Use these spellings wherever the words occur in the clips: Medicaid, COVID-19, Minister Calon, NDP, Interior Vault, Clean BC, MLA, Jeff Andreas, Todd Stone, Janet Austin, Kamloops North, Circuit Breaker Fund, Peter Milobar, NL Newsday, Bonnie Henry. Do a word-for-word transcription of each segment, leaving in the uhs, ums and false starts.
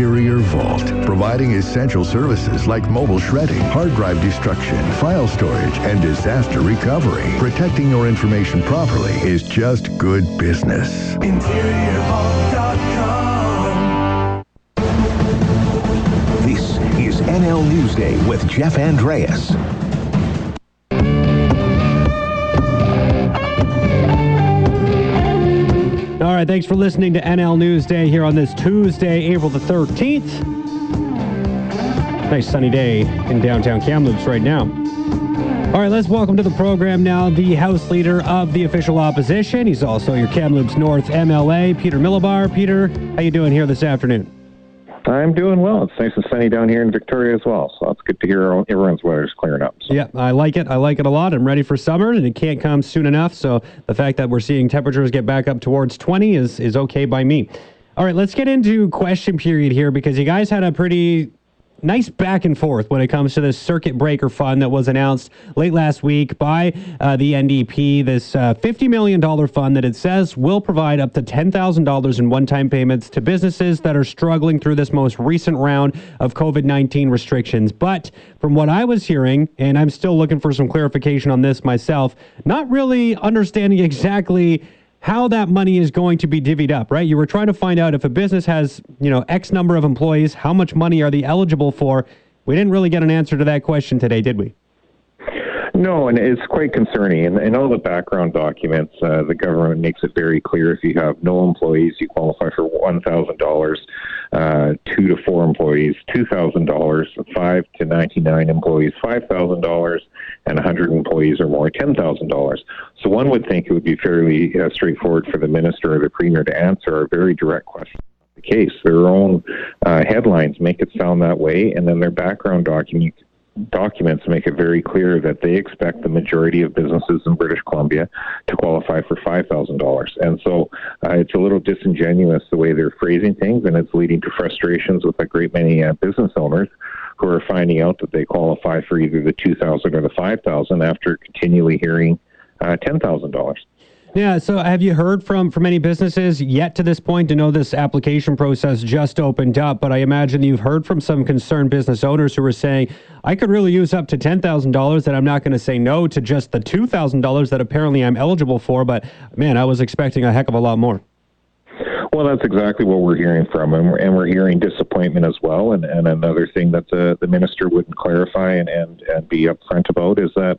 Interior Vault, providing essential services like mobile shredding, hard drive destruction, file storage, and disaster recovery. Protecting your information properly is just good business. interior vault dot com. This is N L Newsday with Jeff Andreas. All right, thanks for listening to N L Newsday here on this Tuesday, April the thirteenth. Nice sunny day in downtown Kamloops right now. All right, let's welcome to the program now the House Leader of the Official Opposition. He's also your Kamloops North M L A, Peter Milobar. Peter, how you doing here this afternoon? I'm doing well. It's nice and sunny down here in Victoria as well, so it's good to hear everyone's weather's clearing up. So. Yeah, I like it. I like it a lot. I'm ready for summer, and it can't come soon enough, so the fact that we're seeing temperatures get back up towards twenty is, is okay by me. All right, let's get into question period here, because you guys had a pretty nice back and forth when it comes to this Circuit Breaker Fund that was announced late last week by uh, the N D P, this uh, fifty million dollars fund that it says will provide up to ten thousand dollars in one-time payments to businesses that are struggling through this most recent round of COVID nineteen restrictions. But from what I was hearing, and I'm still looking for some clarification on this myself, not really understanding exactly how that money is going to be divvied up, right? You were trying to find out if a business has, you know, X number of employees, how much money are they eligible for? We didn't really get an answer to that question today, did we? No, and it's quite concerning. In, in all the background documents, uh, the government makes it very clear if you have no employees, you qualify for one thousand dollars, uh, two to four employees, two thousand dollars, five to ninety-nine employees, five thousand dollars, and one hundred employees or more, ten thousand dollars. So one would think it would be fairly uh, straightforward for the minister or the premier to answer a very direct question. The case, their own uh, headlines make it sound that way, and then their background document documents make it very clear that they expect the majority of businesses in British Columbia to qualify for five thousand dollars. And so uh, it's a little disingenuous the way they're phrasing things, and it's leading to frustrations with a great many uh, business owners who are finding out that they qualify for either the two thousand dollars or the five thousand dollars after continually hearing uh, ten thousand dollars. Yeah, so have you heard from, from any businesses yet to this point? To know this application process just opened up, but I imagine you've heard from some concerned business owners who were saying, I could really use up to ten thousand dollars, and I'm not going to say no to just the two thousand dollars that apparently I'm eligible for, but man, I was expecting a heck of a lot more. Well, that's exactly what we're hearing from, and we're, and we're hearing disappointment as well, and, and another thing that the, the minister wouldn't clarify and, and, and be upfront about is that,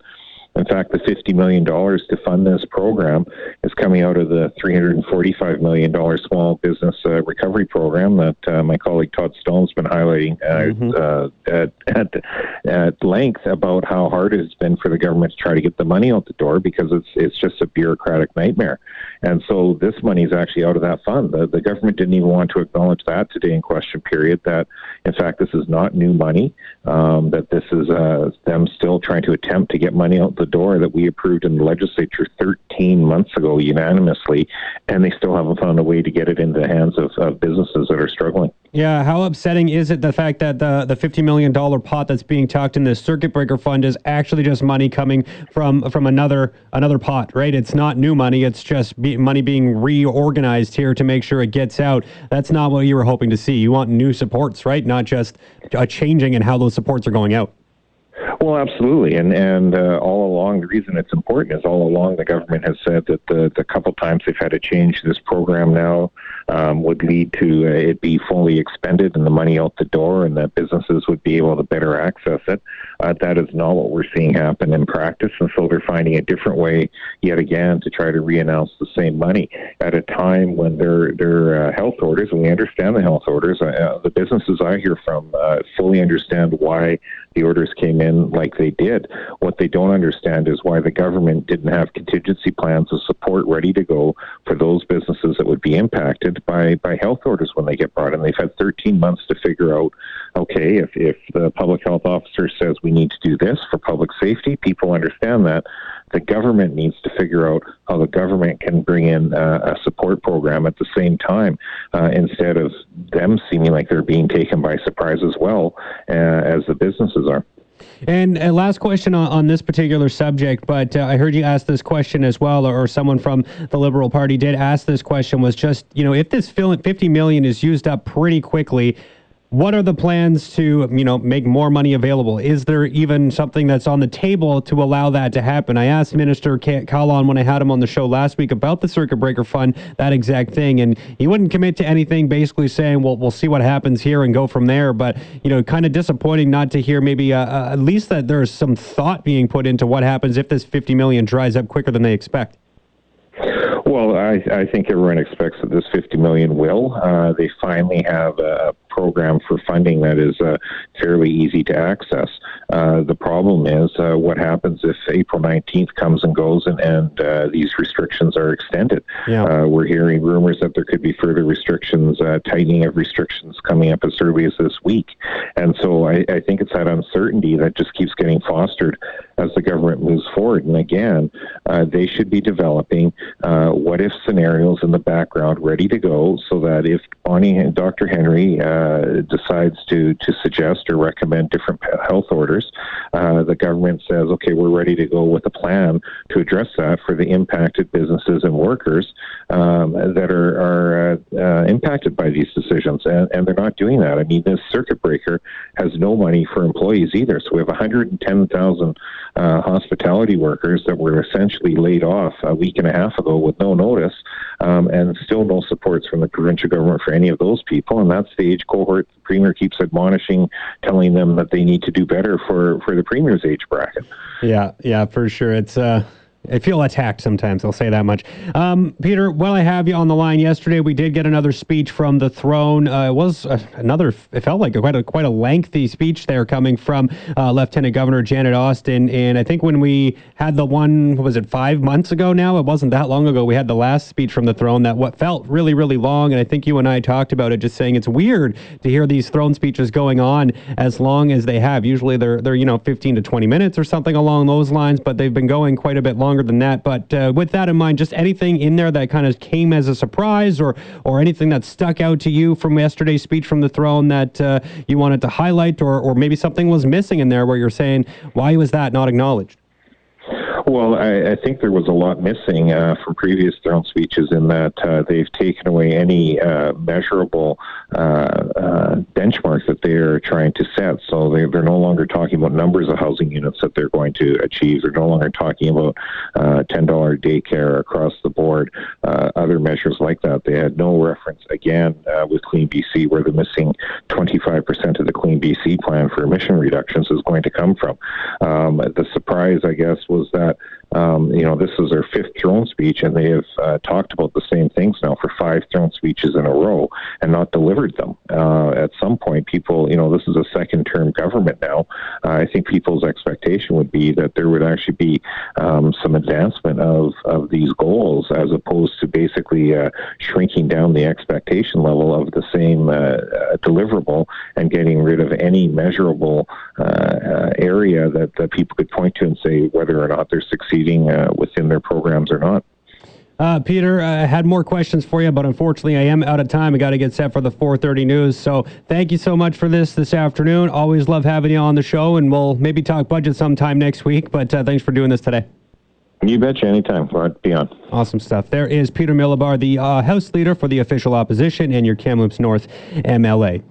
in fact, the fifty million dollars to fund this program is coming out of the three hundred forty-five million dollars small business uh, recovery program that uh, my colleague Todd Stone has been highlighting uh, mm-hmm. uh, at, at, at length about how hard it's been for the government to try to get the money out the door, because it's it's just a bureaucratic nightmare. And so this money is actually out of that fund. The, the government didn't even want to acknowledge that today in question period, that, in fact, this is not new money, um, that this is uh, them still trying to attempt to get money out the door that we approved in the legislature thirteen months ago unanimously, and they still haven't found a way to get it into the hands of, of businesses that are struggling. Yeah, how upsetting is it the fact that the, the fifty million dollars pot that's being tucked in this Circuit Breaker Fund is actually just money coming from from another another pot, right? It's not new money, it's just be, money being reorganized here to make sure it gets out. That's not what you were hoping to see. You want new supports, right? Not just a changing in how those supports are going out. Well, absolutely, and and uh, all along, the reason it's important is all along the government has said that the, the couple times they've had to change this program now um, would lead to uh, it be fully expended and the money out the door and that businesses would be able to better access it. Uh, that is not what we're seeing happen in practice, and so they're finding a different way yet again to try to re-announce the same money at a time when their their uh, health orders, and we understand the health orders, uh, the businesses I hear from uh, fully understand why the orders came in like they did. What they don't understand is why the government didn't have contingency plans of support ready to go for those businesses that would be impacted by, by health orders when they get brought in. They've had thirteen months to figure out, okay, if, if the public health officer says we need to do this for public safety, people understand that. The government needs to figure out how the government can bring in uh, a support program at the same time, uh, instead of them seeming like they're being taken by surprise as well uh, as the businesses are. And uh, last question on, on this particular subject, but uh, I heard you ask this question as well, or, or someone from the Liberal Party did ask this question, was just, you know, if this fifty million dollars is used up pretty quickly, What are the plans to, you know, make more money available? Is there even something that's on the table to allow that to happen? I asked Minister Calon when I had him on the show last week about the Circuit Breaker Fund, that exact thing, and he wouldn't commit to anything, basically saying, well, we'll see what happens here and go from there. But, you know, kind of disappointing not to hear maybe uh, uh, at least that there's some thought being put into what happens if this fifty million dollars dries up quicker than they expect. Well, I, I think everyone expects that this fifty million dollars will. Uh, they finally have a program for funding that is uh, fairly easy to access. Uh, the problem is uh, what happens if April nineteenth comes and goes and, and uh, these restrictions are extended. Yeah. Uh, we're hearing rumors that there could be further restrictions, uh, tightening of restrictions coming up as early as this week. And so I, I think it's that uncertainty that just keeps getting fostered as the government moves forward. And again, uh, they should be developing uh, what-if scenarios in the background ready to go so that if Bonnie and Doctor Henry uh, decides to, to suggest or recommend different health orders, Uh, the government says, okay, we're ready to go with a plan to address that for the impacted businesses and workers um, that are, are uh, uh, impacted by these decisions. And, and they're not doing that. I mean, this circuit breaker has no money for employees either. So we have one hundred ten thousand uh, hospitality workers that were essentially laid off a week and a half ago with no notice um, and still no supports from the provincial government for any of those people. And that's the age cohort the Premier keeps admonishing, telling them that they need to do better for, for the Premier's age bracket. Yeah, yeah, for sure. It's uh, I feel attacked sometimes, I'll say that much. Um, Peter, while I have you on the line, yesterday we did get another speech from the throne. Uh, it was uh, another, it felt like quite a, quite a lengthy speech there coming from uh, Lieutenant Governor Janet Austin. And I think when we had the one, what was it, five months ago now? It wasn't that long ago. We had the last speech from the throne that what felt really, really long. And I think you and I talked about it, just saying it's weird to hear these throne speeches going on as long as they have. Usually they're, they're you know, fifteen to twenty minutes or something along those lines, but they've been going quite a bit longer than that. But uh, with that in mind, just anything in there that kind of came as a surprise or or anything that stuck out to you from yesterday's speech from the throne that uh, you wanted to highlight, or, or maybe something was missing in there where you're saying, why was that not acknowledged? Well, I, I think there was a lot missing uh, from previous throne speeches in that uh, they've taken away any uh, measurable uh, uh, benchmark that they're trying to set. So they, they're no longer talking about numbers of housing units that they're going to achieve. They're no longer talking about uh, ten dollar daycare across the board, uh, other measures like that. They had no reference, again, uh, with Clean B C, where the missing twenty-five percent of the Clean B C plan for emission reductions is going to come from. Um, the surprise, I guess, was that Um, you know, this is their fifth throne speech, and they have uh, talked about the same things now for five throne speeches in a row and not delivered them. Uh, at some point, people, you know, this is a second-term government now. Uh, I think people's expectation would be that there would actually be um, some advancement of, of these goals as opposed to basically uh, shrinking down the expectation level of the same uh, deliverable and getting rid of any measurable uh, uh, area that, that people could point to and say whether or not they're succeeding uh, within their programs or not. Uh, Peter, I had more questions for you, but unfortunately I am out of time. I got to get set for the four thirty news. So thank you so much for this this afternoon. Always love having you on the show, and we'll maybe talk budget sometime next week. But uh, thanks for doing this today. You betcha. Anytime. Right, be on. Awesome stuff. There is Peter Milobar, the uh, House Leader for the Official Opposition and your Kamloops North M L A.